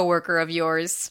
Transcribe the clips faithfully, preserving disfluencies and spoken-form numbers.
Worker of yours.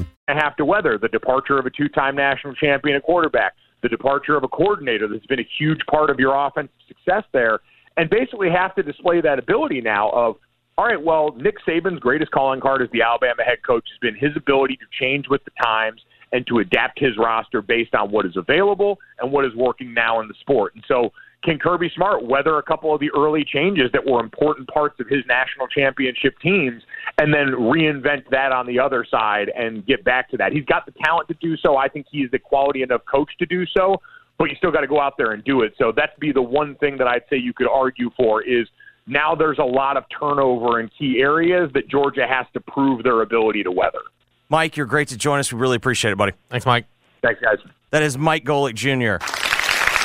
And have to weather the departure of a two-time national champion at quarterback, the departure of a coordinator that's been a huge part of your offensive success there, and basically have to display that ability now of, all right, well, Nick Saban's greatest calling card as the Alabama head coach has been his ability to change with the times and to adapt his roster based on what is available and what is working now in the sport. And so can Kirby Smart weather a couple of the early changes that were important parts of his national championship teams and then reinvent that on the other side and get back to that? He's got the talent to do so. I think he's the quality enough coach to do so, but you still got to go out there and do it. So that'd be the one thing that I'd say you could argue for is now there's a lot of turnover in key areas that Georgia has to prove their ability to weather. Mike, you're great to join us. We really appreciate it, buddy. Thanks, Mike. Thanks, guys. That is Mike Golic Junior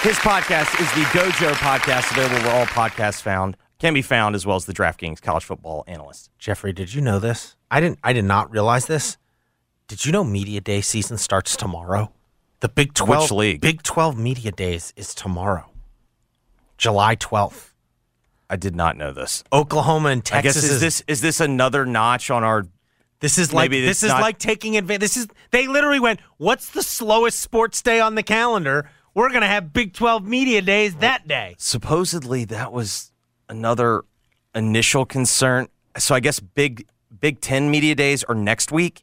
His podcast is the Dojo Podcast, available where all podcasts found can be found, as well as the DraftKings College Football Analyst. Jeffrey, did you know this? I didn't. I did not realize this. Did you know Media Day season starts tomorrow? The Big Twelve Which league? Big Twelve Media Days is tomorrow, July twelfth. I did not know this. Oklahoma and Texas. I guess, is, is this is this another notch on our? This is like this is not, like taking advantage. This is they literally went. What's the slowest sports day on the calendar? We're going to have Big twelve Media Days that day. Supposedly, that was another initial concern. So I guess Big Big Ten Media Days are next week.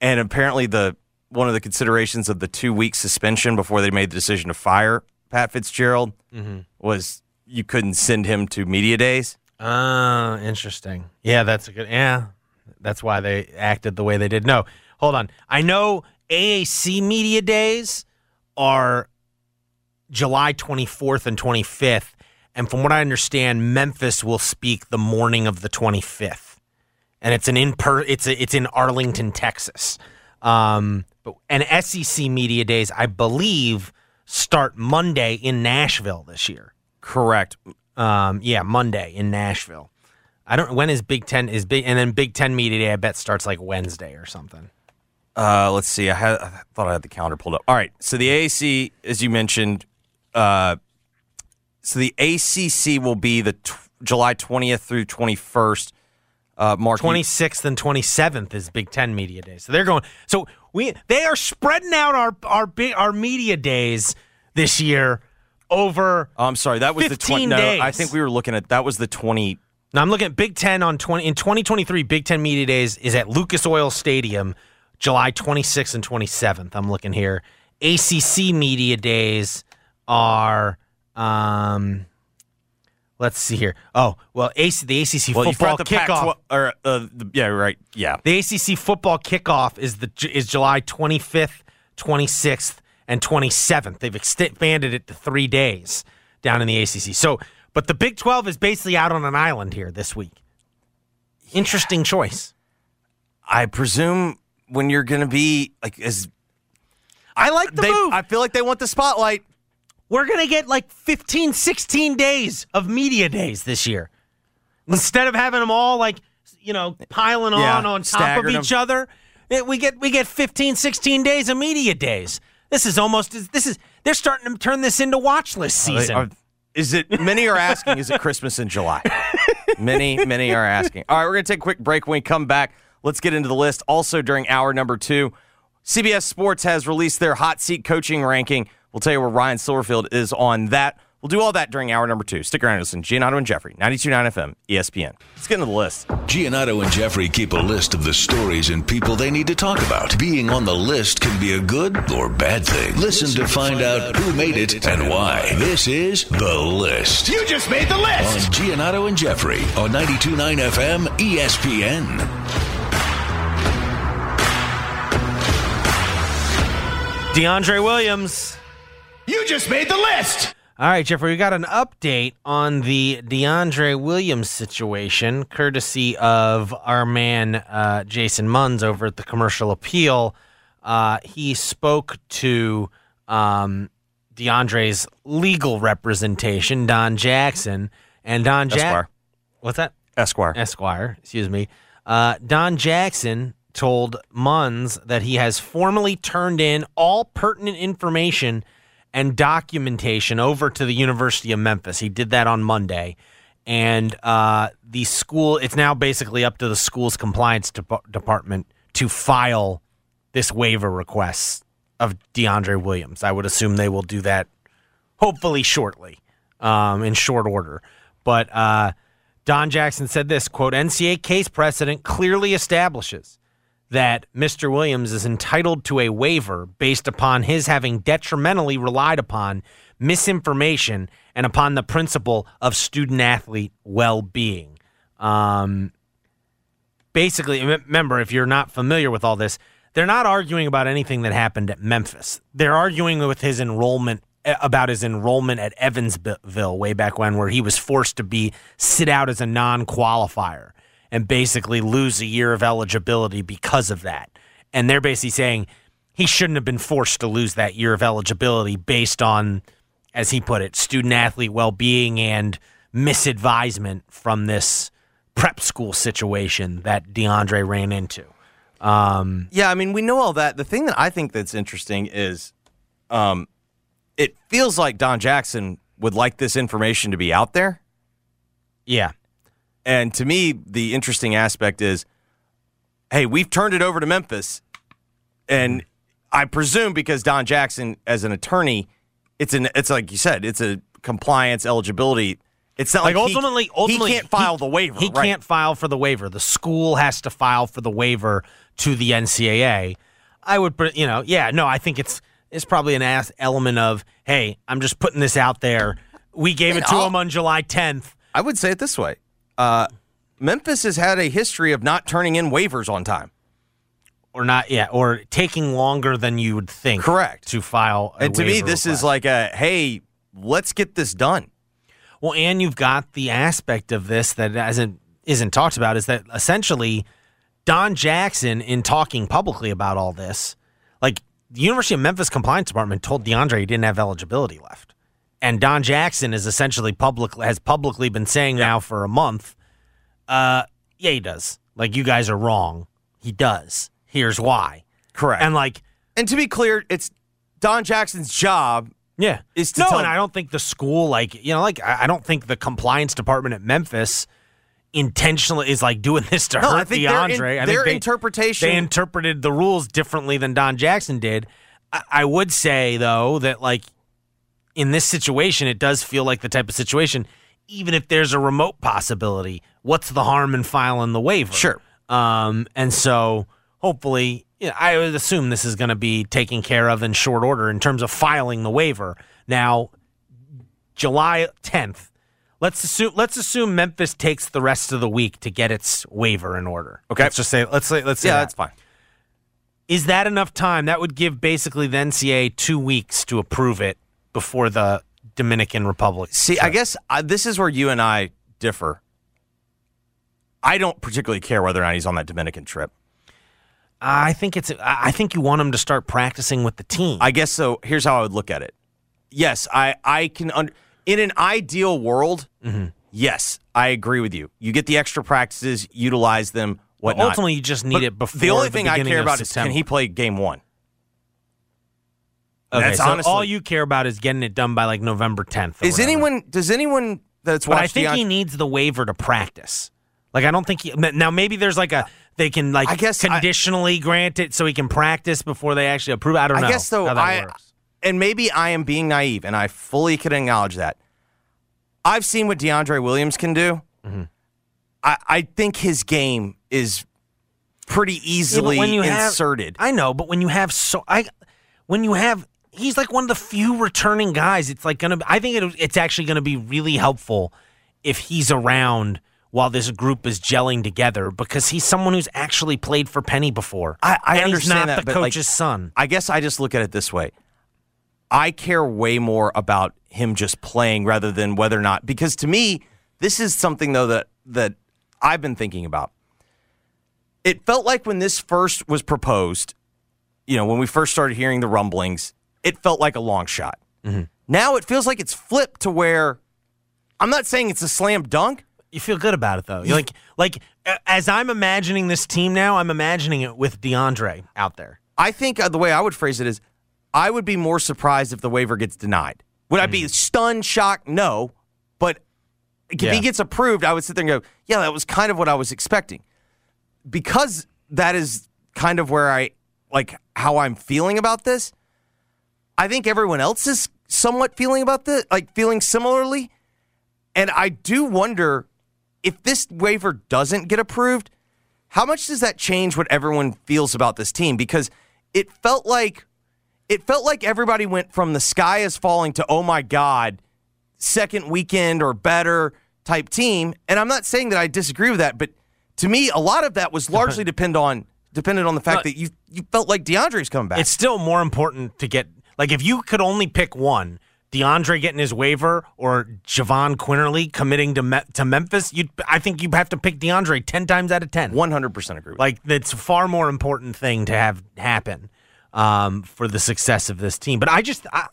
And apparently the one of the considerations of the two-week suspension before they made the decision to fire Pat Fitzgerald mm-hmm. was you couldn't send him to Media Days. Oh, uh, interesting. Yeah, that's a good – yeah. That's why they acted the way they did. No, hold on. I know A A C Media Days – are July twenty-fourth and twenty-fifth, and from what I understand, Memphis will speak the morning of the twenty-fifth, and it's an in per it's a, it's in Arlington, Texas. Um, but and S E C Media Days, I believe, start Monday in Nashville this year. Correct. Um, yeah, Monday in Nashville. I don't. When is Big Ten is big, and then Big Ten Media Day I bet starts like Wednesday or something. Uh, let's see. I, had, I thought I had the calendar pulled up. All right. So the A A C, as you mentioned, uh, so the A C C will be the t- July twentieth through twenty-first. Uh, March twenty-sixth and twenty-seventh is Big Ten Media Days. So they're going. So we they are spreading out our our our media days this year over. I'm sorry. That was fifteen the twenty. No, I think we were looking at that was the twenty. Now I'm looking at Big Ten on twenty in twenty twenty-three. Big Ten Media Days is at Lucas Oil Stadium. July twenty-sixth and twenty-seventh, I'm looking here. A C C Media Days are, um, let's see here. Oh, well, A C, the A C C well, football the kickoff. Tw- or, uh, the, yeah, right, yeah. The A C C football kickoff is the is July twenty-fifth, twenty-sixth, and twenty-seventh. They've expanded it to three days down in the A C C. So, but the Big twelve is basically out on an island here this week. Interesting yeah. choice. I presume... When you're going to be like, as I like the they, move. I feel like they want the spotlight. We're going to get like fifteen, sixteen days of media days this year. Instead of having them all like, you know, piling yeah, on on top of each them. other, it, we get we get fifteen, sixteen days of media days. This is almost this is they're starting to turn this into watch list season. Are they, are, is it many are asking is it Christmas in July? many many are asking. All right, we're going to take a quick break. When we come back, let's get into the list. Also, during hour number two, C B S Sports has released their hot seat coaching ranking. We'll tell you where Ryan Silverfield is on that. We'll do all that during hour number two. Stick around and listen. Giannato and Jeffrey, ninety-two point nine F M, E S P N. Let's get into the list. Giannato and Jeffrey keep a list of the stories and people they need to talk about. Being on the list can be a good or bad thing. Listen, listen to, to find, find out who made it, it and why. This is The List. You just made the list! On Giannato and Jeffrey on ninety-two point nine F M, E S P N. DeAndre Williams. You just made the list. All right, Jeffrey, we got an update on the DeAndre Williams situation, courtesy of our man uh, Jason Munns over at the Commercial Appeal. Uh, he spoke to um, DeAndre's legal representation, Don Jackson, and Don Jackson. What's that? Esquire. Esquire. Excuse me. Uh, Don Jackson told Munns that he has formally turned in all pertinent information and documentation over to the University of Memphis. He did that on Monday. And uh, the school, it's now basically up to the school's compliance de- department to file this waiver request of DeAndre Williams. I would assume they will do that hopefully shortly, um, in short order. But uh, Don Jackson said this, quote, N C double A case precedent clearly establishes that Mister Williams is entitled to a waiver based upon his having detrimentally relied upon misinformation and upon the principle of student-athlete well-being. Um, basically, remember, if you're not familiar with all this, they're not arguing about anything that happened at Memphis. They're arguing with his enrollment about his enrollment at Evansville way back when, where he was forced to be sit out as a non-qualifier and basically lose a year of eligibility because of that. And they're basically saying he shouldn't have been forced to lose that year of eligibility based on, as he put it, student-athlete well-being and misadvisement from this prep school situation that DeAndre ran into. Um, yeah, I mean, we know all that. The thing that I think that's interesting is um, it feels like Don Jackson would like this information to be out there. Yeah. And to me, the interesting aspect is, hey, we've turned it over to Memphis. And I presume because Don Jackson, as an attorney, it's an it's like you said, it's a compliance eligibility. It's not like, like ultimately, he, ultimately he can't file he, the waiver. He right? can't file for the waiver. The school has to file for the waiver to the N C double A. I would, you know, yeah, no, I think it's it's probably an ass element of, hey, I'm just putting this out there. We gave and it to I'll, him on July tenth. I would say it this way. Uh, Memphis has had a history of not turning in waivers on time, or not, yeah, or taking longer than you would think. Correct. To file, a and to me, this request. is like a hey, let's get this done. Well, and you've got the aspect of this that isn't isn't talked about is that essentially Don Jackson, in talking publicly about all this, like the University of Memphis Compliance Department told DeAndre he didn't have eligibility left. And Don Jackson is essentially public has publicly been saying yeah. now for a month, uh, yeah, he does. Like, you guys are wrong. He does. Here's why. Correct. And like, and to be clear, it's Don Jackson's job. Yeah. Is to no, tell- and I don't think the school, like, you know, like I don't think the compliance department at Memphis intentionally is like doing this to no, hurt I think DeAndre. Their, in, I think their they, interpretation. They interpreted the rules differently than Don Jackson did. I, I would say though that like. In this situation, it does feel like the type of situation, even if there's a remote possibility, what's the harm in filing the waiver? Sure. Um, and so hopefully, you know, I would assume this is going to be taken care of in short order in terms of filing the waiver. Now, July tenth, let's assume let's assume Memphis takes the rest of the week to get its waiver in order. Okay. Let's just say, let's say, let's say, yeah, that. That's fine. Is that enough time? That would give basically the N C double A two weeks to approve it before the Dominican Republic. See, so. I guess I, this is where you and I differ. I don't particularly care whether or not he's on that Dominican trip. I think it's. I think you want him to start practicing with the team. I guess so. Here's how I would look at it. Yes, I, I can. Un- in an ideal world, mm-hmm. yes, I agree with you. You get the extra practices, utilize them, whatnot. Well, ultimately, you just need but it before the only the thing I care about September. Is can he play game one? Okay, that's so honestly, all you care about is getting it done by like November tenth. Is whatever. anyone? Does anyone that's watched? But I think DeAndre, he needs the waiver to practice. Like I don't think he, now maybe there's like a they can like I guess conditionally I, grant it so he can practice before they actually approve. I don't I know. I guess so. How that I works. And maybe I am being naive, and I fully can acknowledge that. I've seen what DeAndre Williams can do. Mm-hmm. I, I think his game is pretty easily yeah, inserted. Have, I know, but when you have so I, when you have he's like one of the few returning guys. It's like gonna. I think it, it's actually gonna be really helpful if he's around while this group is gelling together, because he's someone who's actually played for Penny before. I, I and understand he's not that, the but coach's like, son. I guess I just look at it this way. I care way more about him just playing rather than whether or not, because to me, this is something though that that I've been thinking about. It felt like when this first was proposed, you know, when we first started hearing the rumblings, it felt like a long shot. Mm-hmm. Now it feels like it's flipped to where I'm not saying it's a slam dunk. You feel good about it, though. You're like, like as I'm imagining this team now, I'm imagining it with DeAndre out there. I think the way I would phrase it is, I would be more surprised if the waiver gets denied. Would mm-hmm. I be stunned, shocked? No. But if yeah. he gets approved, I would sit there and go, yeah, that was kind of what I was expecting. Because that is kind of where I, like, how I'm feeling about this, I think everyone else is somewhat feeling about this, like, feeling similarly. And I do wonder, if this waiver doesn't get approved, how much does that change what everyone feels about this team? Because it felt like it felt like everybody went from the sky is falling to, oh my God, second weekend or better type team. And I'm not saying that I disagree with that, but to me, a lot of that was largely depend on dependent on the fact but, that you you felt like DeAndre's coming back. It's still more important to get, like, if you could only pick one, DeAndre getting his waiver or Javon Quinterly committing to Me- to Memphis, you'd, I think you'd have to pick DeAndre ten times out of ten. one hundred percent agree with Like, you. It's a far more important thing to have happen um, for the success of this team. But I just I,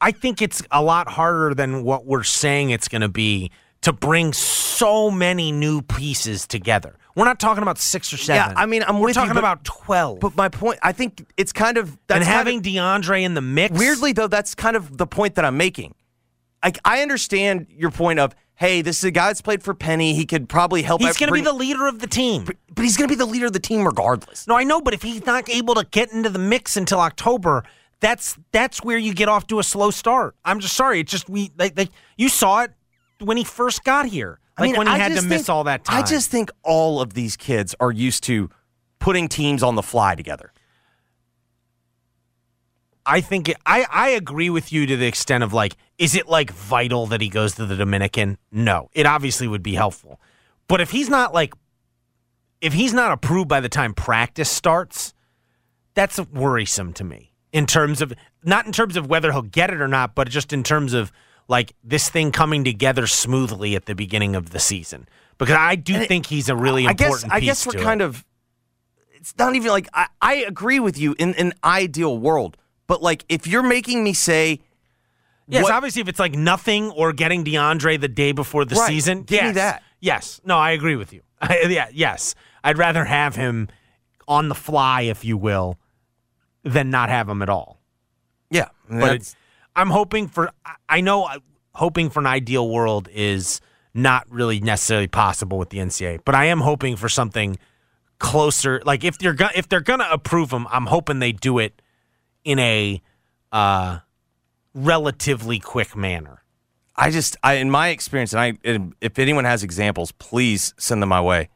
I think it's a lot harder than what we're saying it's going to be to bring so many new pieces together. We're not talking about six or seven. Yeah, I mean, I'm We're with talking you, but, about twelve. But my point, I think it's kind of... That's and having kind of, DeAndre in the mix... Weirdly, though, that's kind of the point that I'm making. Like, I understand your point of, hey, this is a guy that's played for Penny. He could probably help... He's going to be the leader of the team. But, but he's going to be the leader of the team regardless. No, I know, but if he's not able to get into the mix until October, that's that's where you get off to a slow start. I'm just sorry. It's just... we like, like you saw it when he first got here. Like, I mean, when he I had to miss think, all that time. I just think all of these kids are used to putting teams on the fly together. I think it, I, I agree with you to the extent of, like, is it, like, vital that he goes to the Dominican? No. It obviously would be helpful. But if he's not, like, if he's not approved by the time practice starts, that's worrisome to me in terms of, not in terms of whether he'll get it or not, but just in terms of, like, this thing coming together smoothly at the beginning of the season. Because I do it, think he's a really I important guess, piece I guess we're to kind it. of, it's not even like, I, I agree with you in an ideal world. But, like, if you're making me say... Yes, what, obviously if it's like nothing or getting DeAndre the day before the right, season. Give yes, me that. Yes. No, I agree with you. I, yeah, yes. I'd rather have him on the fly, if you will, than not have him at all. Yeah. But it's... I'm hoping for, I know hoping for an ideal world is not really necessarily possible with the N C A A, but I am hoping for something closer. Like, if they're, go- if they're going to approve them, I'm hoping they do it in a uh, relatively quick manner. I just, I, in my experience, and I, and if anyone has examples, please send them my way.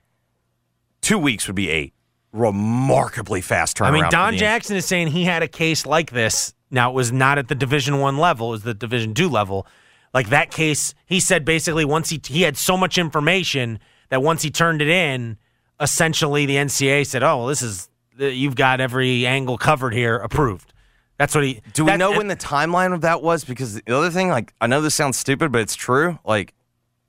Two weeks would be a remarkably fast turnaround. I mean, Don Jackson is saying he had a case like this. Now, it was not at the Division One level. It was the Division Two level. Like, that case, he said basically once he he had so much information that once he turned it in, essentially the N C A A said, oh, well, this is you've got every angle covered here, approved. That's what he... Do that, we know and, when the timeline of that was? Because the other thing, like, I know this sounds stupid, but it's true. Like,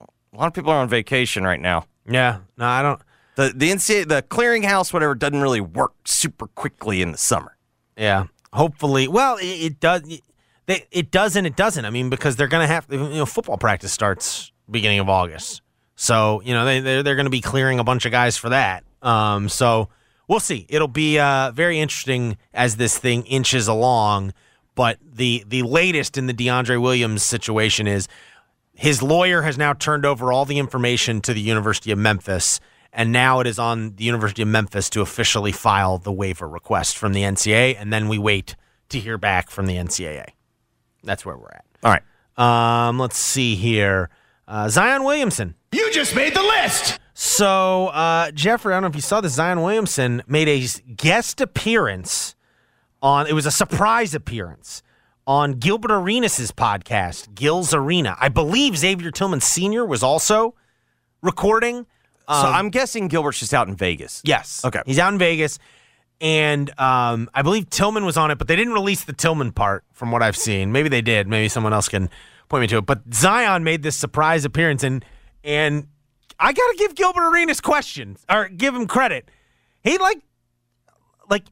a lot of people are on vacation right now. Yeah. No, I don't... The, the N C A A, the clearinghouse, whatever, doesn't really work super quickly in the summer. Yeah. Hopefully, well, it, it does. It, it does and it doesn't. I mean, because they're going to have, you know, football practice starts beginning of August, so you know they they're, they're going to be clearing a bunch of guys for that. Um, so we'll see. It'll be uh, very interesting as this thing inches along. But the the latest in the DeAndre Williams situation is his lawyer has now turned over all the information to the University of Memphis. And now it is on the University of Memphis to officially file the waiver request from the N C A A, and then we wait to hear back from the N C A A. That's where we're at. All right. Um, let's see here. Uh, Zion Williamson. You just made the list! So, uh, Jeffrey, I don't know if you saw this, Zion Williamson made a guest appearance on, it was a surprise appearance, on Gilbert Arenas' podcast, Gil's Arena. I believe Xavier Tillman Senior was also recording. Um, so I'm guessing Gilbert's just out in Vegas. Yes. Okay. He's out in Vegas. And um, I believe Tillman was on it, but they didn't release the Tillman part from what I've seen. Maybe they did. Maybe someone else can point me to it. But Zion made this surprise appearance, and and I got to give Gilbert Arenas questions, or give him credit. He, like, like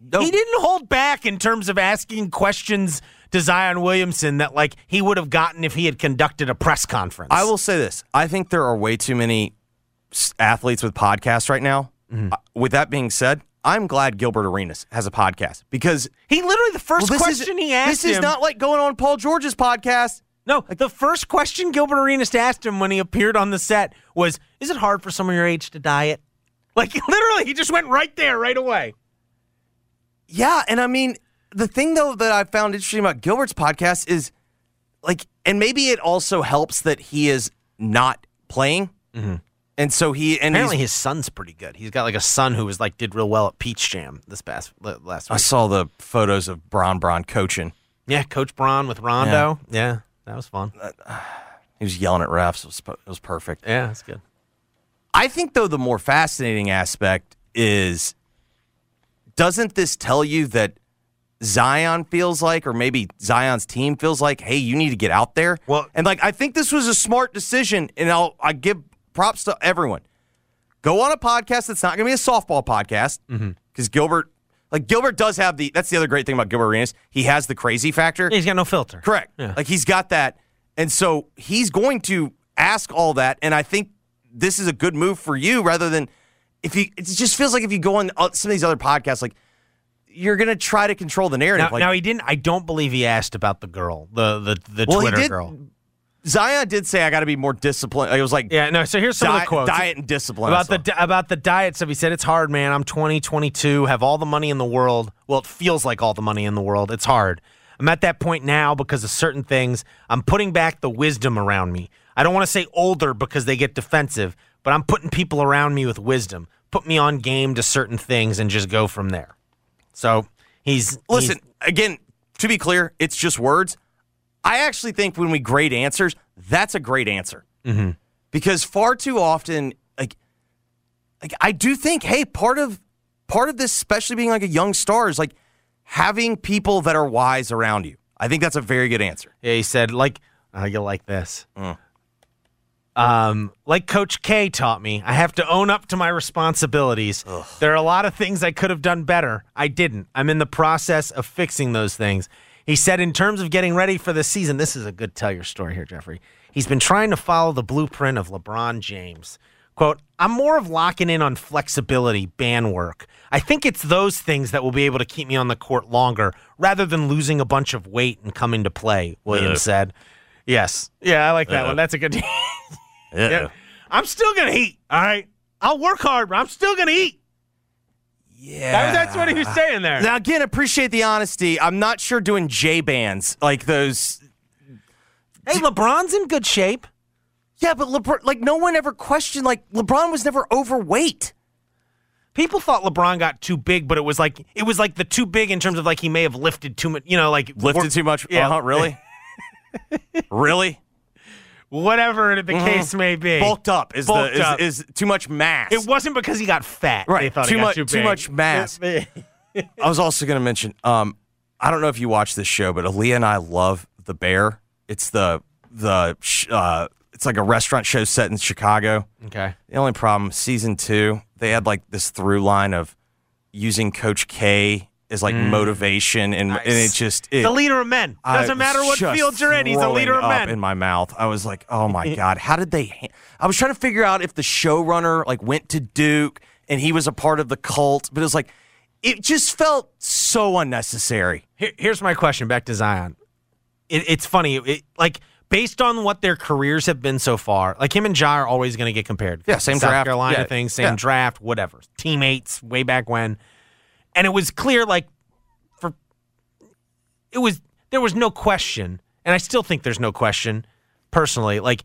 nope. He didn't hold back in terms of asking questions to Zion Williamson that, like, he would have gotten if he had conducted a press conference. I will say this. I think there are way too many athletes with podcasts right now. Mm-hmm. Uh, with that being said, I'm glad Gilbert Arenas has a podcast, because he literally, the first well, question is, he asked this him. This is not like going on Paul George's podcast. No, like, the first question Gilbert Arenas asked him when he appeared on the set was, is it hard for someone your age to diet? Like, literally, he just went right there, right away. Yeah, and I mean, the thing, though, that I found interesting about Gilbert's podcast is, like, and maybe it also helps that he is not playing. Mm-hmm. And so he and apparently his son's pretty good. He's got like a son who was like did real well at Peach Jam this past last week. I saw the photos of Bron Bron coaching. Yeah, Coach Bron with Rondo. Yeah, yeah, that was fun. Uh, he was yelling at refs. It was, it was perfect. Yeah, that's good. I think though the more fascinating aspect is, doesn't this tell you that Zion feels like, or maybe Zion's team feels like, hey, you need to get out there. Well, and like I think this was a smart decision, and I'll I give. props to everyone. Go on a podcast that's not going to be a softball podcast, because mm-hmm. Gilbert, like Gilbert does have the, that's the other great thing about Gilbert Arenas. He has the crazy factor. Yeah, he's got no filter. Correct. Yeah. Like he's got that. And so he's going to ask all that. And I think this is a good move for you, rather than if you, it just feels like if you go on some of these other podcasts, like you're going to try to control the narrative. Now, like, now he didn't, I don't believe he asked about the girl, the, the, the well, Twitter he did, girl. Zion did say, I got to be more disciplined. It was like, yeah, no, so here's some diet, of the quotes. Diet and discipline. About the di- about the diet stuff, he said, it's hard, man. I'm twenty, twenty-two, have all the money in the world. Well, it feels like all the money in the world. It's hard. I'm at that point now because of certain things. I'm putting back the wisdom around me. I don't want to say older because they get defensive, but I'm putting people around me with wisdom. Put me on game to certain things and just go from there. So he's... Listen, he's, again, to be clear, it's just words. I actually think when we grade answers, that's a great answer. Mm-hmm. Because far too often, like, like I do think, hey, part of part of this, especially being like a young star, is like having people that are wise around you. I think that's a very good answer. Yeah, he said, like, uh, you'll like this. Mm. Um, like Coach K taught me, I have to own up to my responsibilities. Ugh. There are a lot of things I could have done better. I didn't. I'm in the process of fixing those things. He said in terms of getting ready for the season, this is a good tell your story here, Jeffrey. He's been trying to follow the blueprint of LeBron James. Quote, I'm more of locking in on flexibility, band work. I think it's those things that will be able to keep me on the court longer rather than losing a bunch of weight and coming to play, Williams uh-oh. said. Yes. Yeah, I like that uh-oh. one. That's a good. Yeah. I'm still going to eat, all right? I'll work hard, but I'm still going to eat. Yeah. That, that's what he was saying there. Now, again, appreciate the honesty. I'm not sure doing J-bands like those. Hey, LeBron's in good shape. Yeah, but LeBron, like, no one ever questioned, like, LeBron was never overweight. People thought LeBron got too big, but it was like, it was like the too big in terms of, like, he may have lifted too much, you know, like. Lifted or, too much? Yeah. Uh-huh, really? Really? Whatever the mm-hmm. case may be. Bulked up is Bulked the up. Is, is too much mass. It wasn't because he got fat. Right. They thought too he got much, too big. Too much mass. I was also going to mention, um, I don't know if you watch this show, but Aaliyah and I love The Bear. It's the the uh, it's like a restaurant show set in Chicago. Okay. The only problem, season two, they had like this through line of using Coach K is like mm. motivation, and nice. and it just it, the leader of men doesn't I matter what field you're in. He's the leader of men. In my mouth, I was like, oh my god, how did they? Ha- I was trying to figure out if the showrunner like went to Duke and he was a part of the cult, but it was like it just felt so unnecessary. Here, here's my question back to Zion. It, it's funny, it, like based on what their careers have been so far, like him and Ja are always going to get compared. Yeah, same South draft, Carolina yeah, thing, same yeah. draft, whatever. Teammates way back when. And it was clear, like, for it was there was no question, and I still think there's no question personally, like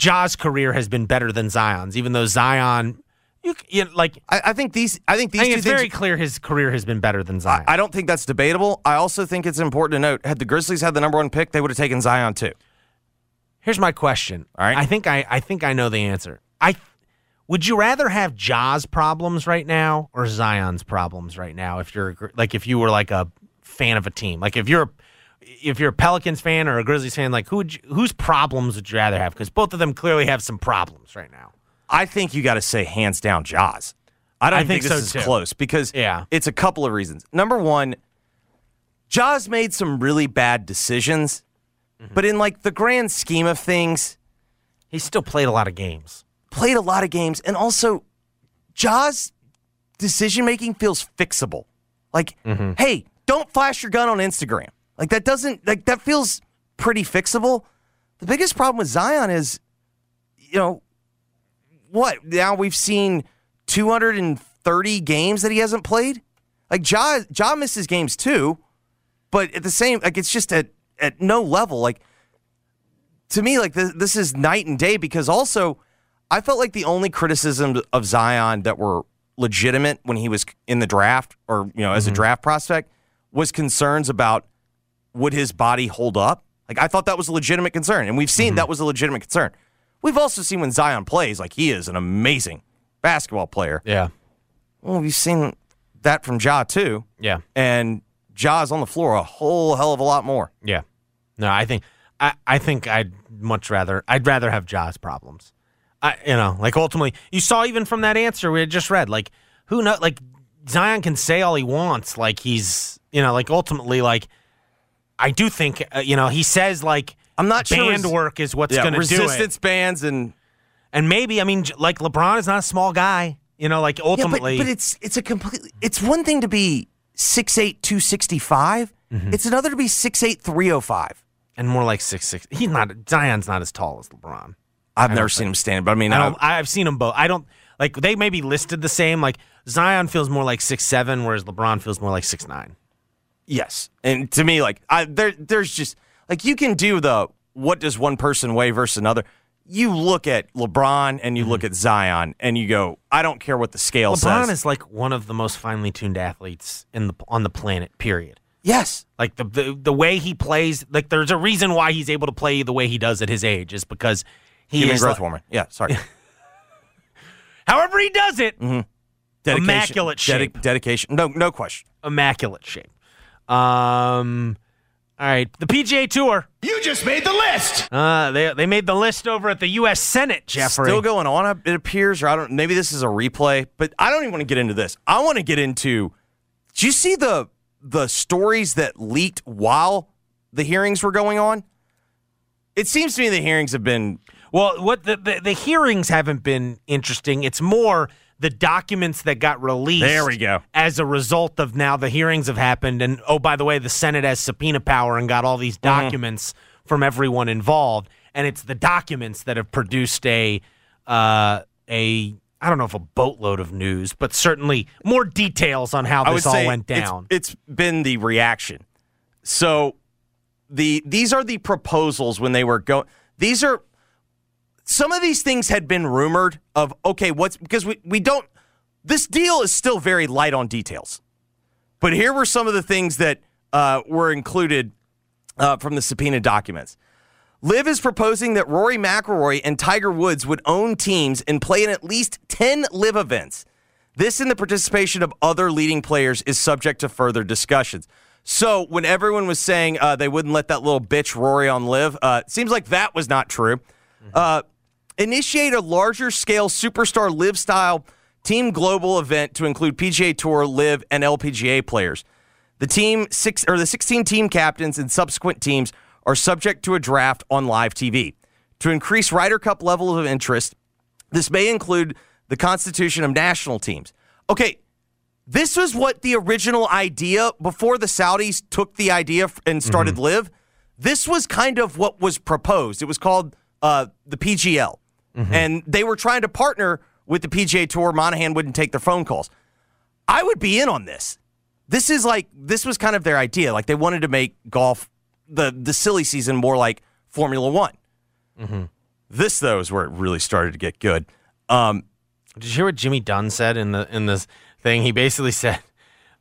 Ja's career has been better than Zion's, even though Zion, you, you like I, I think these I think these I think two it's things, very clear his career has been better than Zion. I, I don't think that's debatable. I also think it's important to note, had the Grizzlies had the number one pick, they would have taken Zion too. Here's my question. All right. I think I I think I know the answer. I would you rather have Ja's problems right now or Zion's problems right now if you're like if you were like a fan of a team? Like if you're if you're a Pelicans fan or a Grizzlies fan, like who would you, whose problems would you rather have? Because both of them clearly have some problems right now. I think you got to say hands down Ja's. I don't I think, think this so is too. close because yeah. it's a couple of reasons. Number one, Ja's made some really bad decisions, mm-hmm. but in like the grand scheme of things, he still played a lot of games. Played a lot of games, and also Ja's decision making feels fixable. Like, mm-hmm. hey, don't flash your gun on Instagram. Like that doesn't like that feels pretty fixable. The biggest problem with Zion is, you know, what? Now we've seen two hundred thirty games that he hasn't played. Like Ja, Ja misses games too, but at the same like it's just at at no level. Like to me, like this, this is night and day because also I felt like the only criticisms of Zion that were legitimate when he was in the draft or you know as mm-hmm. a draft prospect was concerns about. Would his body hold up? Like, I thought that was a legitimate concern, and we've seen mm-hmm. that was a legitimate concern. We've also seen when Zion plays, like, he is an amazing basketball player. Yeah. Well, we've seen that from Ja, too. Yeah. And Ja's on the floor a whole hell of a lot more. Yeah. No, I think I, I think I'd much rather, I'd rather have Ja's problems. I, you know, like, ultimately, you saw even from that answer we had just read, like, who knows, like, Zion can say all he wants, like, he's, you know, like, ultimately, like, I do think, uh, you know, he says, like, I'm not band sure res- work is what's yeah, going to do it. Resistance bands and... And maybe, I mean, like, LeBron is not a small guy. You know, like, ultimately... Yeah, but, but it's it's a completely... It's one thing to be six eight, two sixty-five. Mm-hmm. It's another to be six eight, three oh five. And more like six six. He's not... Zion's not as tall as LeBron. I've I never seen think. him stand, but I mean... I don't, I've seen them both. I don't... Like, they may be listed the same. Like, Zion feels more like six seven, whereas LeBron feels more like six nine. Yes, and to me, like, I, there, there's just, like, you can do the what does one person weigh versus another. You look at LeBron and you mm. look at Zion and you go, I don't care what the scale LeBron says. LeBron is, like, one of the most finely tuned athletes in the on the planet, period. Yes. Like, the, the, the way he plays, like, there's a reason why he's able to play the way he does at his age is because he Human is. growth like, warmer. Yeah, sorry. However he does it, mm-hmm. dedication, immaculate shape. Ded- dedication. No, no question. Immaculate shape. Um, all right, the P G A Tour. You just made the list. Uh, they they made the list over at the U S Senate, Jeffrey. Still going on, it appears, or I don't. Maybe this is a replay, but I don't even want to get into this. I want to get into. Do you see the the stories that leaked while the hearings were going on? It seems to me the hearings have been well. What the the, the hearings haven't been interesting. It's more. The documents that got released there we go. as a result of now the hearings have happened. And, oh, by the way, the Senate has subpoena power and got all these documents mm-hmm. from everyone involved. And it's the documents that have produced a, uh, a I don't know if a boatload of news, but certainly more details on how this all went down. It's, it's been the reaction. So the these are the proposals when they were going. These are... Some of these things had been rumored of, okay, what's, because we, we don't, this deal is still very light on details. But here were some of the things that uh, were included uh, from the subpoena documents. Liv is proposing that Rory McIlroy and Tiger Woods would own teams and play in at least ten Liv events. This and the participation of other leading players is subject to further discussions. So when everyone was saying uh, they wouldn't let that little bitch Rory on Liv, uh, it seems like that was not true. Uh, Initiate a larger-scale superstar live-style team global event to include P G A Tour, Live, and L P G A players. The team six or the sixteen team captains and subsequent teams are subject to a draft on live T V. To increase Ryder Cup level of interest, this may include the constitution of national teams. Okay, this was what the original idea before the Saudis took the idea and started mm-hmm. Live. This was kind of what was proposed. It was called uh, the P G L. Mm-hmm. And they were trying to partner with the P G A Tour. Monahan wouldn't take their phone calls. I would be in on this. This is like, this was kind of their idea. Like, they wanted to make golf, the, the silly season, more like Formula One. Mm-hmm. This, though, is where it really started to get good. Um, Did you hear what Jimmy Dunne said in the in this thing? He basically said,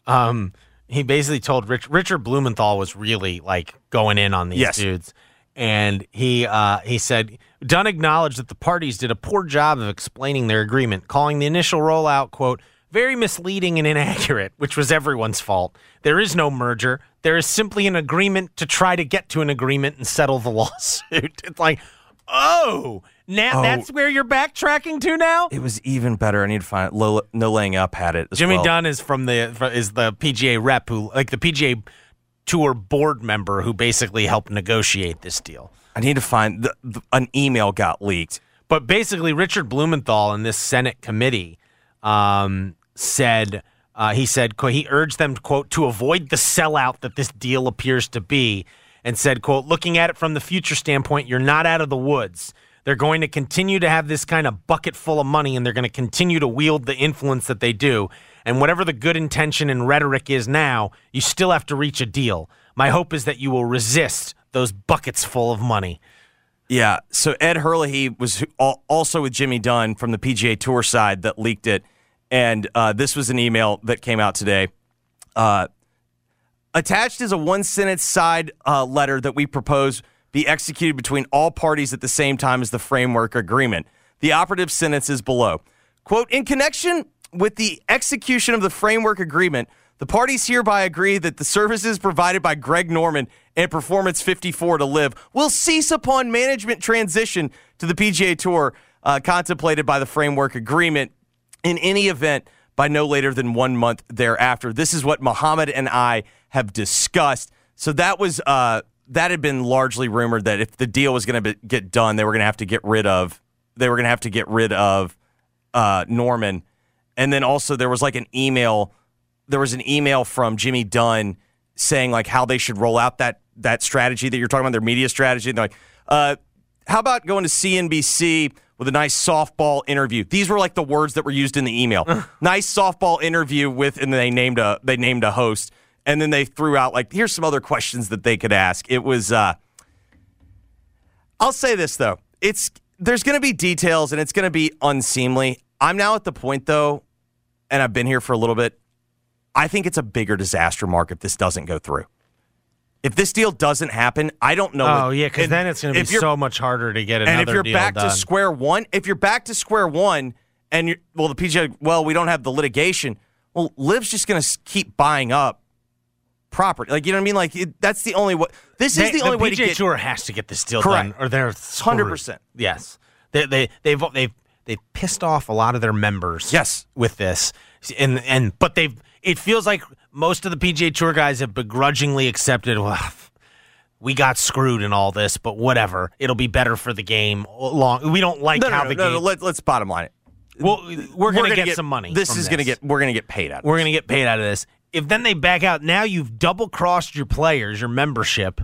um, he basically told Rich, Richard Blumenthal was really like going in on these yes. dudes, and he uh, he said Dunne acknowledged that the parties did a poor job of explaining their agreement, calling the initial rollout quote very misleading and inaccurate, which was everyone's fault. There is no merger. There is simply an agreement to try to get to an agreement and settle the lawsuit. It's like, oh, now oh, that's where you're backtracking to now? It was even better. I need to find it. No Laying Up had it as Jimmy well. Dunne is from the is the P G A rep who, like the P G A Tour board member who basically helped negotiate this deal. I need to find the, the, an email got leaked. But basically, Richard Blumenthal and this Senate committee um. said, uh, he said, he urged them, quote, to avoid the sellout that this deal appears to be, and said, quote, looking at it from the future standpoint, you're not out of the woods. They're going to continue to have this kind of bucket full of money, and they're going to continue to wield the influence that they do. And whatever the good intention and rhetoric is now, you still have to reach a deal. My hope is that you will resist those buckets full of money. Yeah, so Ed Herlihy was also with Jimmy Dunne from the P G A Tour side that leaked it. And uh, this was an email that came out today. Uh, Attached is a one-sentence side uh, letter that we propose be executed between all parties at the same time as the framework agreement. The operative sentence is below. Quote, in connection with the execution of the framework agreement, the parties hereby agree that the services provided by Greg Norman and Performance fifty-four to Live will cease upon management transition to the P G A Tour uh, contemplated by the framework agreement. In any event, by no later than one month thereafter. This is what Muhammad and I have discussed. So that was uh, that had been largely rumored that if the deal was going to get done, they were going to have to get rid of they were going to have to get rid of uh, Norman. And then also there was like an email, there was an email from Jimmy Dunne saying like how they should roll out that that strategy that you're talking about, their media strategy. And they're like, uh, how about going to C N B C? With a nice softball interview. These were like the words that were used in the email. Nice softball interview with, and they named a they named a host, and then they threw out like, here's some other questions that they could ask. It was, uh, I'll say this though, it's there's going to be details and it's going to be unseemly. I'm now at the point though, and I've been here for a little bit. I think it's a bigger disaster, Mark, if this doesn't go through. If this deal doesn't happen, I don't know. Oh, yeah, because then it's going to be so much harder to get another deal done. And if you're back to square one, if you're back to square one, and you're, well, the P G A, well, we don't have the litigation. Well, Liv's just going to keep buying up property. Like, you know what I mean? Like, it, that's the only way. This is the only way to get. The P G A Tour has to get this deal done, or they're screwed. one hundred percent. Yes. They, they, they've, they've, they've pissed off a lot of their members. Yes. With this. And, and, but they've, it feels like most of the P G A Tour guys have begrudgingly accepted, well, we got screwed in all this, but whatever. It'll be better for the game. Long, we don't like no, how no, the no, game. No, no, let, let's bottom line it. Well, we're, we're going to get, get some money. This is going to get. We're going to get paid out. Of we're going to get paid out of this. If then they back out, now you've double crossed your players, your membership,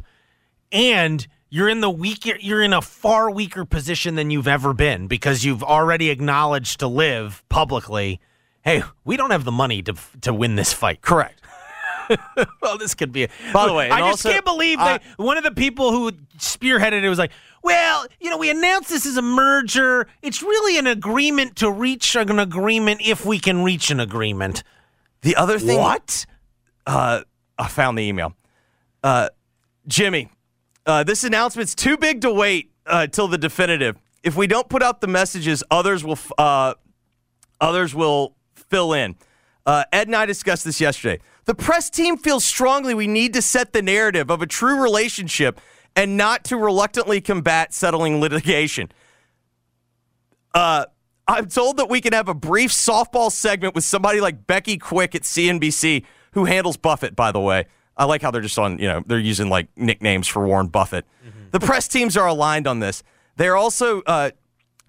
and you're in the weaker. You're in a far weaker position than you've ever been because you've already acknowledged to Live publicly. Hey, we don't have the money to to win this fight. Correct. Well, this could be. A, By the way, I just also, can't believe uh, they, one of the people who spearheaded it was like, well, you know, we announced this as a merger. It's really an agreement to reach an agreement if we can reach an agreement. The other thing. What? Uh, I found the email. Uh, Jimmy, uh, this announcement's too big to wait uh, till the definitive. If we don't put out the messages, others will. Uh, others will. Fill in. Uh, Ed and I discussed this yesterday. The press team feels strongly we need to set the narrative of a true relationship and not to reluctantly combat settling litigation. Uh, I'm told that we can have a brief softball segment with somebody like Becky Quick at C N B C, who handles Buffett, by the way. I like how they're just on, you know, they're using like nicknames for Warren Buffett. Mm-hmm. The press teams are aligned on this. They're also uh,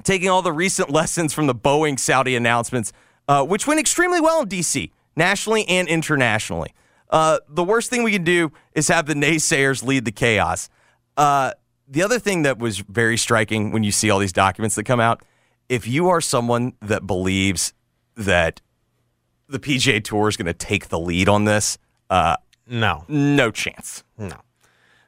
taking all the recent lessons from the Boeing Saudi announcements. Uh, which went extremely well in D C, nationally and internationally. Uh, the worst thing we can do is have the naysayers lead the chaos. Uh, the other thing that was very striking when you see all these documents that come out, if you are someone that believes that the P G A Tour is going to take the lead on this, uh, no. No chance. No.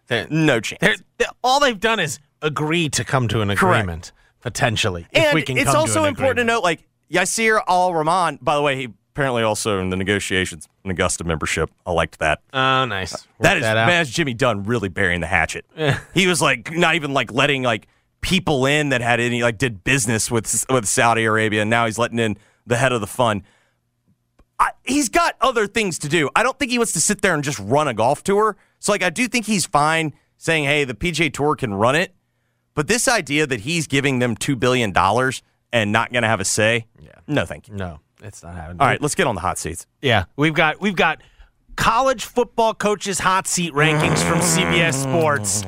They're, no chance. They're, they're, all they've done is agree to come to an agreement, correct, potentially. If and we can it's come also to an important agreement. To note, like, Yasir Al-Rahman, by the way, he apparently also in the negotiations, an Augusta membership. I liked that. Oh, nice. Work that is, that that's Jimmy Dunne really burying the hatchet. He was, like, not even, like, letting, like, people in that had any, like, did business with with Saudi Arabia, and now he's letting in the head of the fund. I, he's got other things to do. I don't think he wants to sit there and just run a golf tour. So, like, I do think he's fine saying, hey, the P G A Tour can run it. But this idea that he's giving them two billion dollars and not going to have a say, yeah. No thank you. No, it's not happening. All right, let's get on the hot seats. Yeah, we've got we've got college football coaches' hot seat rankings from C B S Sports.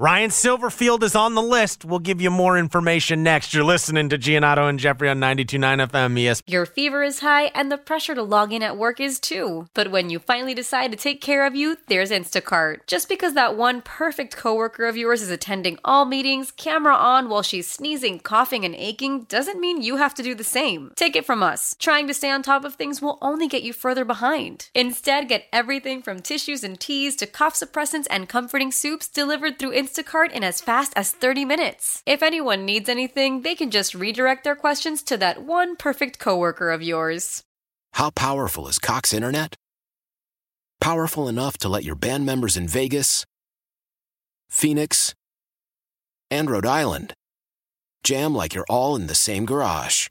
Ryan Silverfield is on the list. We'll give you more information next. You're listening to Giannato and Jeffrey on ninety-two point nine F M. Yes. Your fever is high and the pressure to log in at work is too. But when you finally decide to take care of you, there's Instacart. Just because that one perfect coworker of yours is attending all meetings, camera on while she's sneezing, coughing, and aching, doesn't mean you have to do the same. Take it from us. Trying to stay on top of things will only get you further behind. Instead, get everything from tissues and teas to cough suppressants and comforting soups delivered through Instacart. Instacart in as fast as thirty minutes. If anyone needs anything, they can just redirect their questions to that one perfect coworker of yours. How powerful is Cox Internet? Powerful enough to let your band members in Vegas, Phoenix, and Rhode Island jam like you're all in the same garage.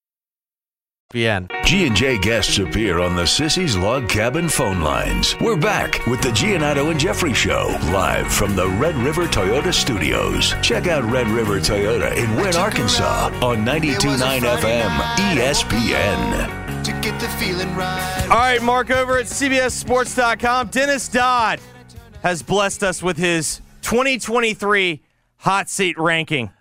G and J guests appear on the Sissy's Log Cabin phone lines. We're back with the Giannato and Jeffrey Show, live from the Red River Toyota Studios. Check out Red River Toyota in Wynn, Arkansas on ninety-two point nine F M E S P N. To get the feeling right. All right, Mark, over at C B S Sports dot com, Dennis Dodd has blessed us with his twenty twenty-three hot seat ranking.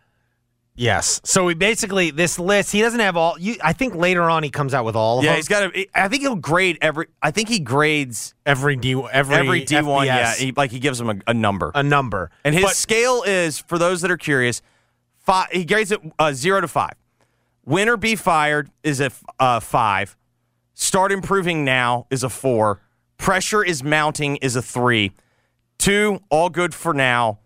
Yes. So we basically, this list, he doesn't have all. You, I think later on he comes out with all of yeah, them. Yeah, he's got to. I think he'll grade every. I think he grades every D every, every D one. Yeah, he, like he gives them a, a number, a number, and his but, scale is for those that are curious. Five. He grades it uh, zero to five. Win or be fired is a f- uh, five. Start improving now is a four. Pressure is mounting is a three. Two, all good for now.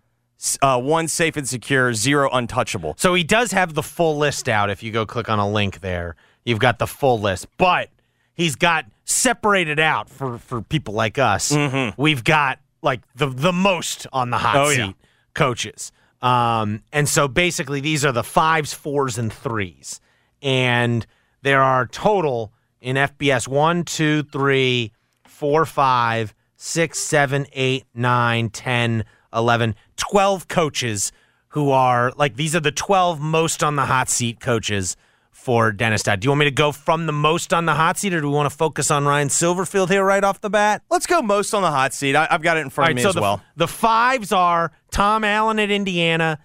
Uh, one, safe and secure. Zero, untouchable. So he does have the full list out. If you go click on a link there, you've got the full list. But he's got separated out for, for people like us. Mm-hmm. We've got like the, the most on the hot oh, seat yeah. coaches. Um, and so basically these are the fives, fours, and threes. And there are total in F B S one, two, three, four, five, six, seven, eight, nine, ten, eleven, twelve coaches who are, like, these are the twelve most on the hot seat coaches for Dennis Dodd. Do you want me to go from the most on the hot seat, or do we want to focus on Ryan Silverfield here right off the bat? Let's go most on the hot seat. I, I've got it in front All of right, me so as the, well. The fives are Tom Allen at Indiana,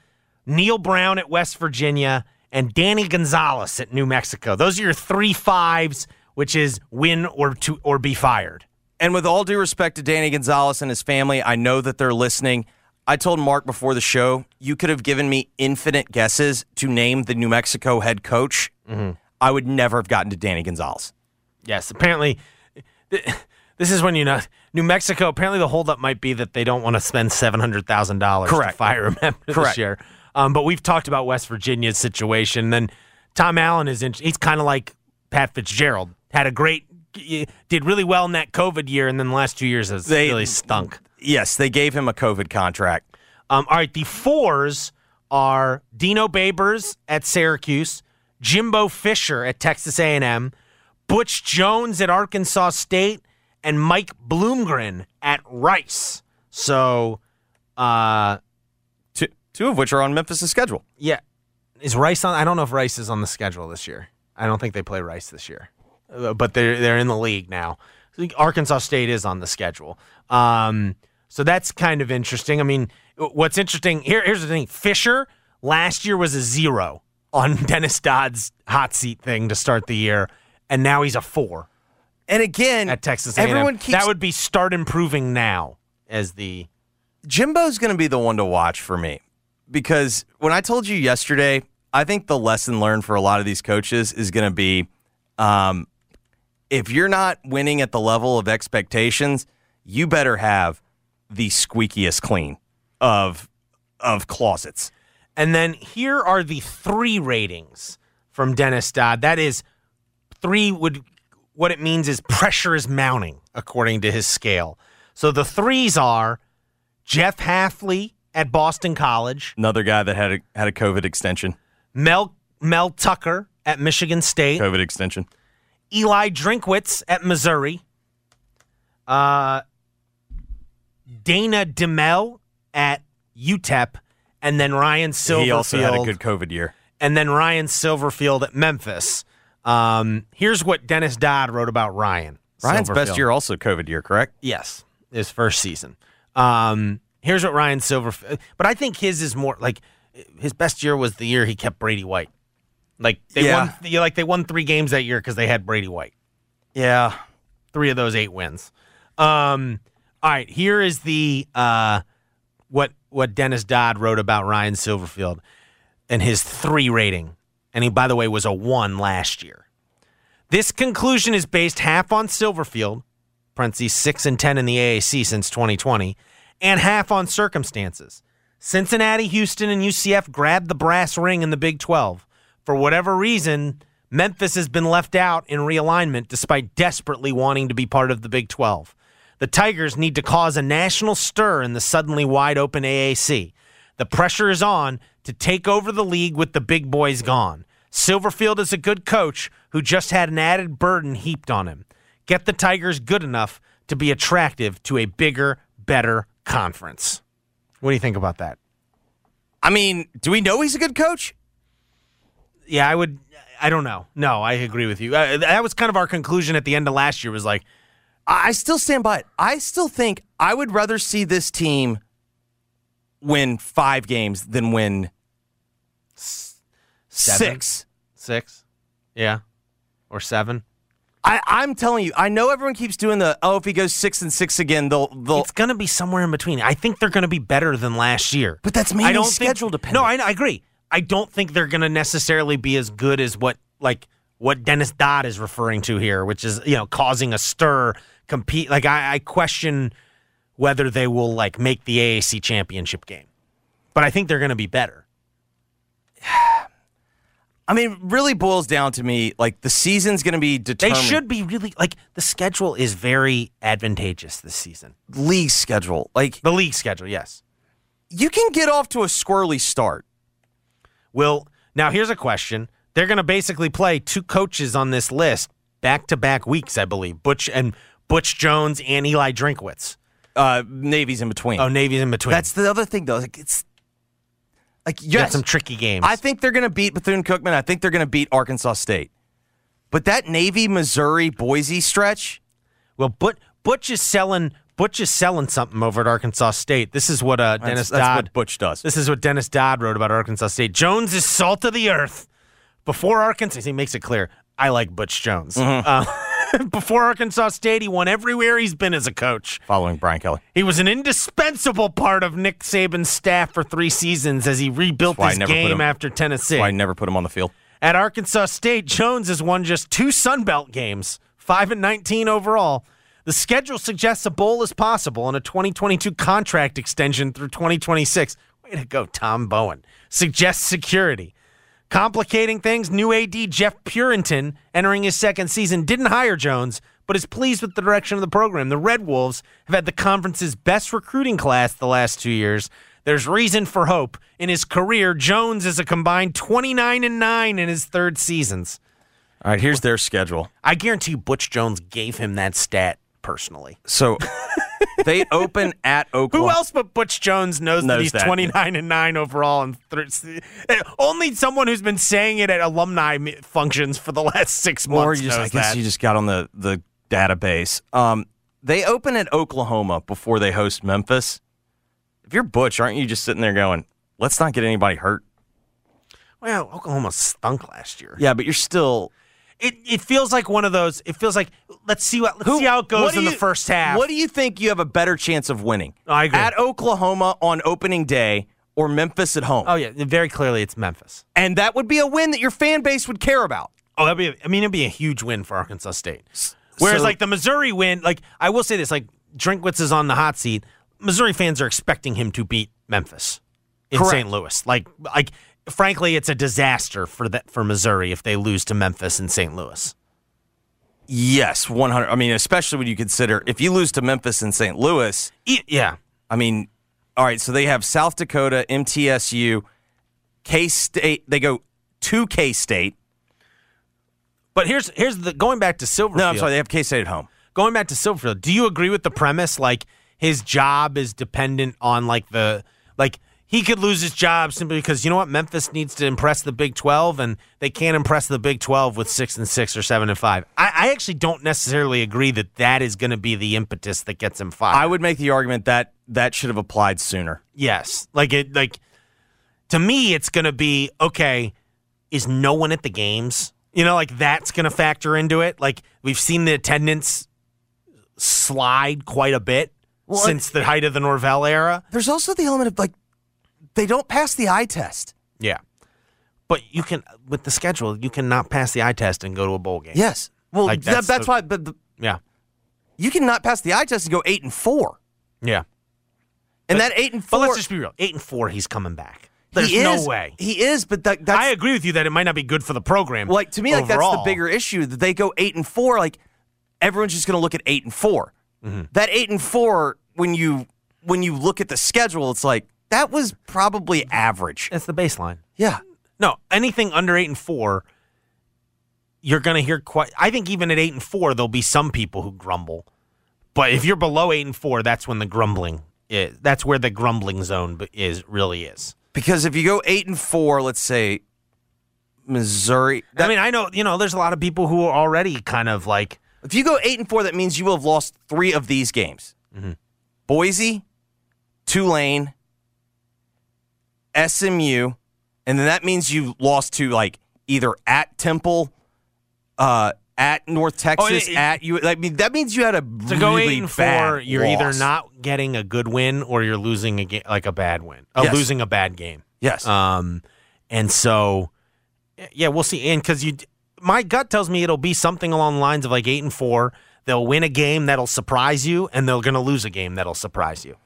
Neil Brown at West Virginia, and Danny Gonzalez at New Mexico. Those are your three fives, which is win or to, or be fired. And with all due respect to Danny Gonzalez and his family, I know that they're listening. I told Mark before the show, you could have given me infinite guesses to name the New Mexico head coach. Mm-hmm. I would never have gotten to Danny Gonzalez. Yes, apparently, this is when you know New Mexico, apparently the holdup might be that they don't want to spend seven hundred thousand dollars to fire him after this year. Um, but we've talked about West Virginia's situation. Then Tom Allen is in, he's kind of like Pat Fitzgerald, had a great, did really well in that COVID year, and then the last two years has they, really stunk. Yes, they gave him a COVID contract. Um, all right, the fours are Dino Babers at Syracuse, Jimbo Fisher at Texas A and M, Butch Jones at Arkansas State, and Mike Bloomgren at Rice. So, uh, two, two of which are on Memphis' schedule. Yeah. Is Rice on? I don't know if Rice is on the schedule this year. I don't think they play Rice this year, but they're, they're in the league now. So Arkansas State is on the schedule. Um, So that's kind of interesting. I mean, what's interesting, here, here's the thing. Fisher last year was a zero on Dennis Dodd's hot seat thing to start the year, and now he's a four. And again, at Texas A and M. Everyone keeps, that would be start improving now as the Jimbo's going to be the one to watch for me, because when I told you yesterday, I think the lesson learned for a lot of these coaches is going to be um, if you're not winning at the level of expectations, you better have the squeakiest clean of of closets. And then here are the three ratings from Dennis Dodd. That is three would what it means is pressure is mounting, according to his scale. So the threes are Jeff Hafley at Boston College. Another guy that had a, had a COVID extension. Mel Mel Tucker at Michigan State. COVID extension. Eli Drinkwitz at Missouri. Uh, Dana DeMille at U T E P. And then Ryan Silverfield. He also had a good COVID year. And then Ryan Silverfield at Memphis. Um, here's what Dennis Dodd wrote about Ryan. Ryan's best year also COVID year, correct? Yes, his first season. Um, here's what Ryan Silverfield. But I think his is more like his best year was the year he kept Brady White. Like they yeah. won, like they won three games that year because they had Brady White. Yeah, three of those eight wins. Um, all right, here is the uh, what what Dennis Dodd wrote about Ryan Silverfield and his three rating, and he by the way was a one last year. This conclusion is based half on Silverfield, parentheses six and ten in the A A C since twenty twenty, and half on circumstances. Cincinnati, Houston, and U C F grabbed the brass ring in the Big Twelve. For whatever reason, Memphis has been left out in realignment despite desperately wanting to be part of the Big twelve. The Tigers need to cause a national stir in the suddenly wide-open A A C. The pressure is on to take over the league with the big boys gone. Silverfield is a good coach who just had an added burden heaped on him. Get the Tigers good enough to be attractive to a bigger, better conference. What do you think about that? I mean, do we know he's a good coach? Yeah, I would. I don't know. No, I agree with you. Uh, that was kind of our conclusion at the end of last year was like, I still stand by it. I still think I would rather see this team win five games than win seven. six. Six? Yeah. Or seven. I, I'm telling you, I know everyone keeps doing the, oh, if he goes six and six again, they'll... they'll it's going to be somewhere in between. I think they're going to be better than last year. But that's mainly schedule dependent. No, I, I agree. I don't think they're going to necessarily be as good as what like what Dennis Dodd is referring to here, which is, you know, causing a stir, compete. Like, I, I question whether they will, like, make the A A C championship game. But I think they're going to be better. I mean, it really boils down to me, like, the season's going to be determined. They should be really, like, the schedule is very advantageous this season. League schedule. like The league schedule, yes. You can get off to a squirrely start. Well, now here's a question. They're going to basically play two coaches on this list back-to-back weeks, I believe. Butch and Butch Jones and Eli Drinkwitz. Uh, Navy's in between. Oh, Navy's in between. That's the other thing, though. Like, it's like yes, you got some tricky games. I think they're going to beat Bethune-Cookman. I think they're going to beat Arkansas State. But that Navy, Missouri, Boise stretch. Well, but Butch is selling. Butch is selling something over at Arkansas State. This is what uh, Dennis that's, that's Dodd. That's what Butch does. This is what Dennis Dodd wrote about Arkansas State. Jones is salt of the earth. Before Arkansas, he makes it clear, I like Butch Jones. Mm-hmm. Uh, before Arkansas State, he won everywhere he's been as a coach. Following Brian Kelly. He was an indispensable part of Nick Saban's staff for three seasons as he rebuilt his game him, after Tennessee. That's why I never put him on the field. At Arkansas State, Jones has won just two Sun Belt games, five and nineteen overall. The schedule suggests a bowl is possible and a twenty twenty-two contract extension through twenty twenty-six. Way to go, Tom Bowen. Suggests security. Complicating things, new A D Jeff Purinton, entering his second season, didn't hire Jones, but is pleased with the direction of the program. The Red Wolves have had the conference's best recruiting class the last two years. There's reason for hope. In his career, Jones is a combined twenty-nine and nine in his third seasons. All right, here's their schedule. I guarantee Butch Jones gave him that stat. Personally. So they open at Oklahoma. Who else but Butch Jones knows, knows that he's that, twenty-nine yeah. and nine overall? And th- only someone who's been saying it at alumni functions for the last six months or you just, knows I guess that. You just got on the, the database. Um, they open at Oklahoma before they host Memphis. If you're Butch, aren't you just sitting there going, let's not get anybody hurt? Well, Oklahoma stunk last year. Yeah, but you're still... it, it feels like one of those. It feels like let's see what let's Who, see how it goes in you, the first half. What do you think you have a better chance of winning? I agree. At Oklahoma on opening day or Memphis at home? Oh yeah, very clearly it's Memphis, and that would be a win that your fan base would care about. Oh, that'd be. A, I mean, it'd be a huge win for Arkansas State. Whereas, so, like the Missouri win, like I will say this, like Drinkwitz is on the hot seat. Missouri fans are expecting him to beat Memphis in correct. Saint Louis. Like, like. Frankly, it's a disaster for that for Missouri if they lose to Memphis and Saint Louis. Yes, one hundred. I mean, especially when you consider if you lose to Memphis and Saint Louis. Yeah, I mean, all right. So they have South Dakota, M T S U, K State. They go to K State. But here's here's the going back to Silverfield. No, I'm sorry. They have K State at home. Going back to Silverfield. Do you agree with the premise? Like his job is dependent on like the like. He could lose his job simply because, you know what, Memphis needs to impress the Big Twelve, and they can't impress the Big Twelve with six and six or seven and five. I, I actually don't necessarily agree that that is going to be the impetus that gets him fired. I would make the argument that that should have applied sooner. Yes, like it, like to me, it's going to be okay. Is no one at the games? You know, like that's going to factor into it. Like we've seen the attendance slide quite a bit well, since the height of the Norvell era. There's also the element of like. They don't pass the eye test. Yeah. But you can, with the schedule, you cannot pass the eye test and go to a bowl game. Yes. Well, like that's, that, that's the, why. But the, yeah. You cannot pass the eye test and go eight and four. Yeah. And but, that eight and four. But let's just be real. Eight and four, he's coming back. There's is, no way. He is, but that, that's. I agree with you that it might not be good for the program. Well, like, to me, like overall. That's the bigger issue that they go eight and four. Like, everyone's just going to look at eight and four. Mm-hmm. That eight and four, when you when you look at the schedule, it's like, that was probably average. That's the baseline. Yeah. No, anything under eight and four, you're going to hear quite. I think even at eight and four, there'll be some people who grumble. But if you're below eight and four, that's when the grumbling is. That's where the grumbling zone is really is. Because if you go eight and four, let's say Missouri. That, I mean, I know you know. There's a lot of people who are already kind of like. If you go eight and four, that means you will have lost three of these games: mm-hmm. Boise, Tulane. S M U, and then that means you lost to like either at Temple, uh, at North Texas, oh, it, at you. I mean, that means you had a to really go eight and bad four. You're loss. Either not getting a good win or you're losing a ga- like a bad win, uh, yes. losing a bad game. Yes. Um, and so, yeah, we'll see. And because you, my gut tells me it'll be something along the lines of like eight and four. They'll win a game that'll surprise you, and they're going to lose a game that'll surprise you.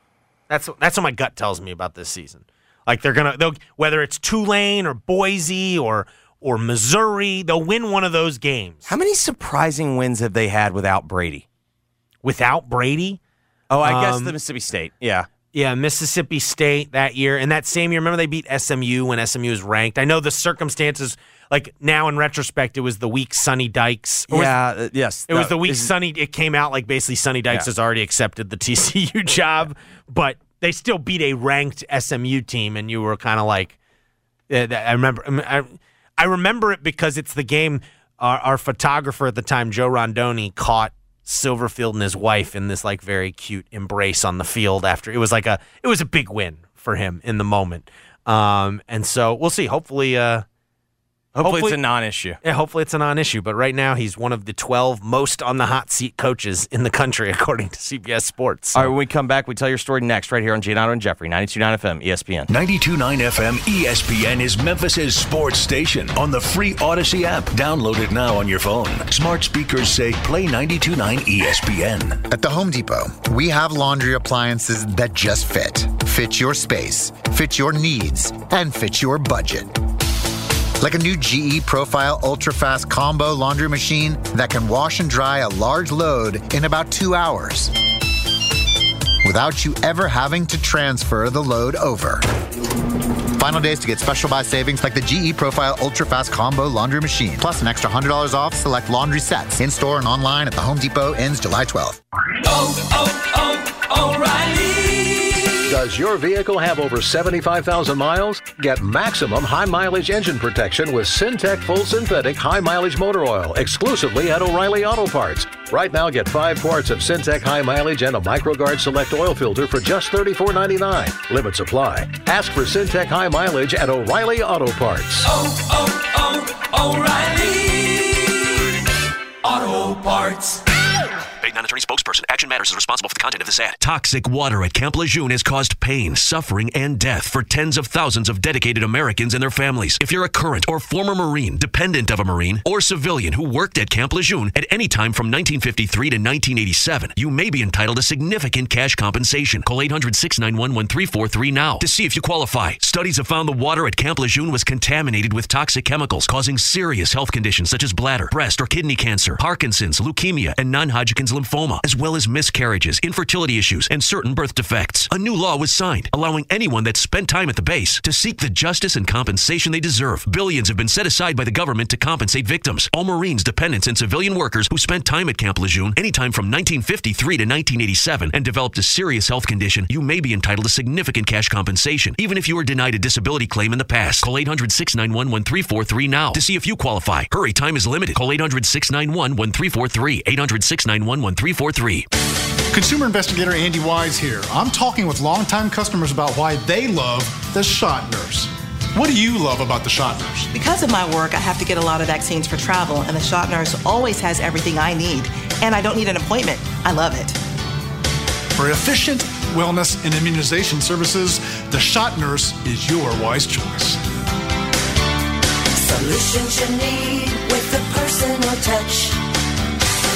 That's that's what my gut tells me about this season. Like they're gonna, they'll, whether it's Tulane or Boise or or Missouri, they'll win one of those games. How many surprising wins have they had without Brady? Without Brady? Oh, I um, guess the Mississippi State. Yeah, yeah, Mississippi State that year, and that same year, remember they beat S M U when S M U was ranked. I know the circumstances. Like now, in retrospect, it was the weak Sonny Dykes. Yeah, was, uh, yes, it no, was the weak Sonny. It came out like basically Sonny Dykes yeah. has already accepted the T C U job, but. They still beat a ranked S M U team, and you were kind of like, I remember, I, I remember it because it's the game our, our photographer at the time, Joe Rondoni, caught Silverfield and his wife in this like very cute embrace on the field. After it was like a, it was a big win for him in the moment, um, and so we'll see. Hopefully, uh, hopefully, hopefully it's a non-issue. Yeah, hopefully it's a non-issue. But right now, he's one of the twelve most on the hot seat coaches in the country, according to C B S Sports. So. All right, when we come back, we tell your story next, right here on Giannotto and Jeffrey, ninety-two point nine F M, E S P N. ninety-two point nine F M, E S P N is Memphis' sports station on the free Odyssey app. Download it now on your phone. Smart speakers say, play ninety-two point nine E S P N. At the Home Depot, we have laundry appliances that just fit. Fit your space, fit your needs, and fit your budget. Like a new G E Profile ultra-fast combo laundry machine that can wash and dry a large load in about two hours without you ever having to transfer the load over. Final days to get special buy savings like the G E Profile ultra-fast combo laundry machine, plus an extra one hundred dollars off select laundry sets in-store and online at the Home Depot. Ends July twelfth. Oh, oh, oh, O'Reilly! Does your vehicle have over seventy-five thousand miles? Get maximum high-mileage engine protection with Syntec Full Synthetic High-Mileage Motor Oil, exclusively at O'Reilly Auto Parts. Right now, get five quarts of Syntec High-Mileage and a MicroGuard Select Oil Filter for just thirty-four ninety-nine. Limit supply. Ask for Syntec High-Mileage at O'Reilly Auto Parts. Oh, oh, oh, O'Reilly Auto Parts. Paid non-attorney spokesperson. Action Matters is responsible for the content of this ad. Toxic water at Camp Lejeune has caused pain, suffering, and death for tens of thousands of dedicated Americans and their families. If you're a current or former Marine, dependent of a Marine, or civilian who worked at Camp Lejeune at any time from nineteen fifty-three to nineteen eighty-seven, you may be entitled to significant cash compensation. Call eight hundred, six nine one, one three four three now to see if you qualify. Studies have found the water at Camp Lejeune was contaminated with toxic chemicals, causing serious health conditions such as bladder, breast, or kidney cancer, Parkinson's, leukemia, and non-Hodgkin's lymphoma, as well as miscarriages, infertility issues, and certain birth defects. A new law was signed, allowing anyone that spent time at the base to seek the justice and compensation they deserve. Billions have been set aside by the government to compensate victims. All Marines, dependents, and civilian workers who spent time at Camp Lejeune anytime from nineteen fifty-three to nineteen eighty-seven and developed a serious health condition, you may be entitled to significant cash compensation, even if you were denied a disability claim in the past. Call eight hundred, six nine one, one three four three now to see if you qualify. Hurry, time is limited. Call eight hundred, six nine one, one three four three. eight hundred, six nine one, one three four three. Consumer investigator Andy Wise here. I'm talking with longtime customers about why they love the Shot Nurse. What do you love about the Shot Nurse? Because of my work, I have to get a lot of vaccines for travel, and the Shot Nurse always has everything I need, and I don't need an appointment. I love it. For efficient wellness and immunization services, the Shot Nurse is your wise choice. Solutions you need with the personal touch.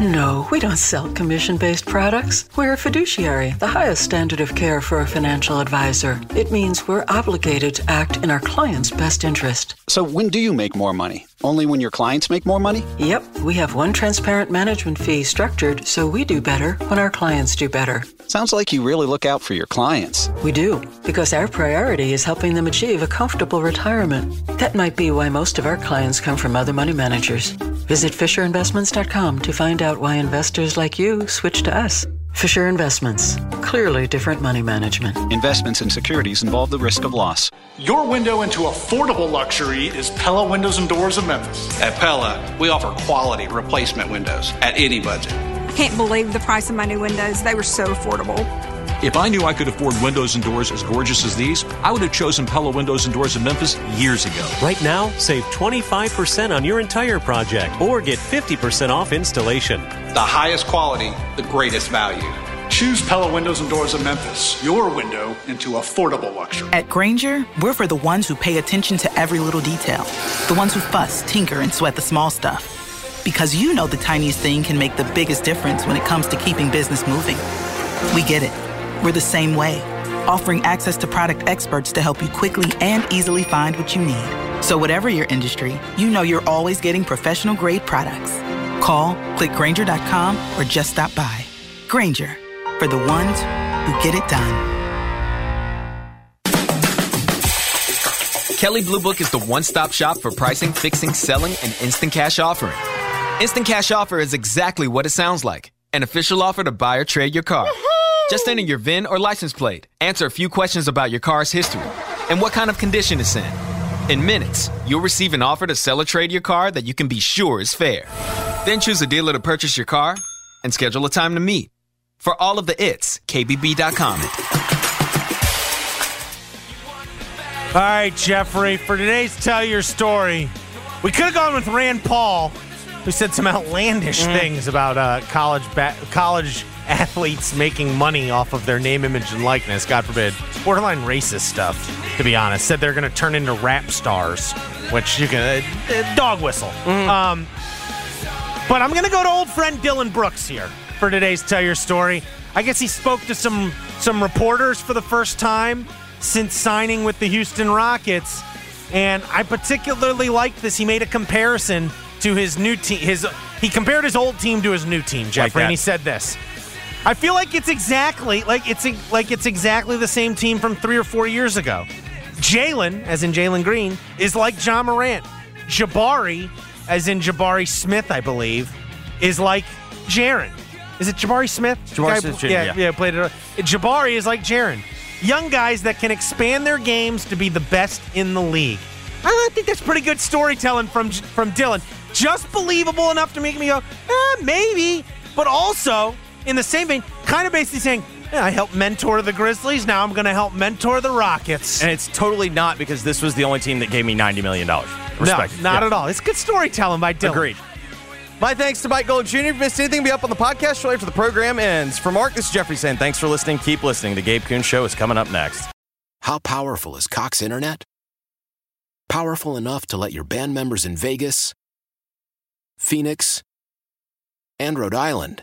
No, we don't sell commission-based products. We're a fiduciary, the highest standard of care for a financial advisor. It means we're obligated to act in our clients' best interest. So when do you make more money? Only when your clients make more money? Yep. We have one transparent management fee structured so we do better when our clients do better. Sounds like you really look out for your clients. We do, because our priority is helping them achieve a comfortable retirement. That might be why most of our clients come from other money managers. Visit fisher investments dot com to find out why investors like you switch to us. Fisher Investments. Clearly different money management. Investments in securities involve the risk of loss. Your window into affordable luxury is Pella Windows and Doors of Memphis. At Pella, we offer quality replacement windows at any budget. I can't believe the price of my new windows. They were so affordable. If I knew I could afford windows and doors as gorgeous as these, I would have chosen Pella Windows and Doors of Memphis years ago. Right now, save twenty-five percent on your entire project or get fifty percent off installation. The highest quality, the greatest value. Choose Pella Windows and Doors of Memphis, your window into affordable luxury. At Grainger, we're for the ones who pay attention to every little detail, the ones who fuss, tinker, and sweat the small stuff. Because you know the tiniest thing can make the biggest difference when it comes to keeping business moving. We get it. We're the same way, offering access to product experts to help you quickly and easily find what you need. So whatever your industry, you know you're always getting professional-grade products. Call, click Grainger dot com, or just stop by. Grainger, for the ones who get it done. Kelley Blue Book is the one-stop shop for pricing, fixing, selling, and instant cash offering. Instant cash offer is exactly what it sounds like. An official offer to buy or trade your car. Just enter your V I N or license plate, answer a few questions about your car's history, and what kind of condition it's in. In minutes, you'll receive an offer to sell or trade your car that you can be sure is fair. Then choose a dealer to purchase your car and schedule a time to meet. For all of the it's, K B B dot com. All right, Jeffrey, for today's Tell Your Story, we could have gone with Rand Paul, who said some outlandish mm. things about uh, college ba- college. athletes making money off of their name, image, and likeness. God forbid. Borderline racist stuff, to be honest. Said they're going to turn into rap stars, which you can... Uh, uh, dog whistle. Mm. Um, but I'm going to go to old friend Dylan Brooks here for today's Tell Your Story. I guess he spoke to some, some reporters for the first time since signing with the Houston Rockets, and I particularly liked this. He made a comparison to his new team. His He compared his old team to his new team, Jeffrey, like and he said this. I feel like it's exactly like it's like it's exactly the same team from three or four years ago. Jalen, as in Jalen Green, is like Ja Morant. Jabari, as in Jabari Smith, I believe, is like Jaren. Is it Jabari Smith? Jabari Smith, yeah, yeah, yeah, played it. Jabari is like Jaren. young guys that can expand their games to be the best in the league. I think that's pretty good storytelling from from Dylan. Just believable enough to make me go, eh, maybe. But also, in the same vein, kind of basically saying, yeah, I helped mentor the Grizzlies. Now I'm going to help mentor the Rockets. And it's totally not, because this was the only team that gave me ninety million dollars. Respect. No, not yeah. at all. It's good storytelling by Dylan. Agreed. My thanks to Mike Golic Junior If you missed anything, be up on the podcast shortly after the program ends. For Mark, this is Jeffrey saying thanks for listening. Keep listening. The Gabe Kuhn Show is coming up next. How powerful is Cox Internet? Powerful enough to let your band members in Vegas, Phoenix, and Rhode Island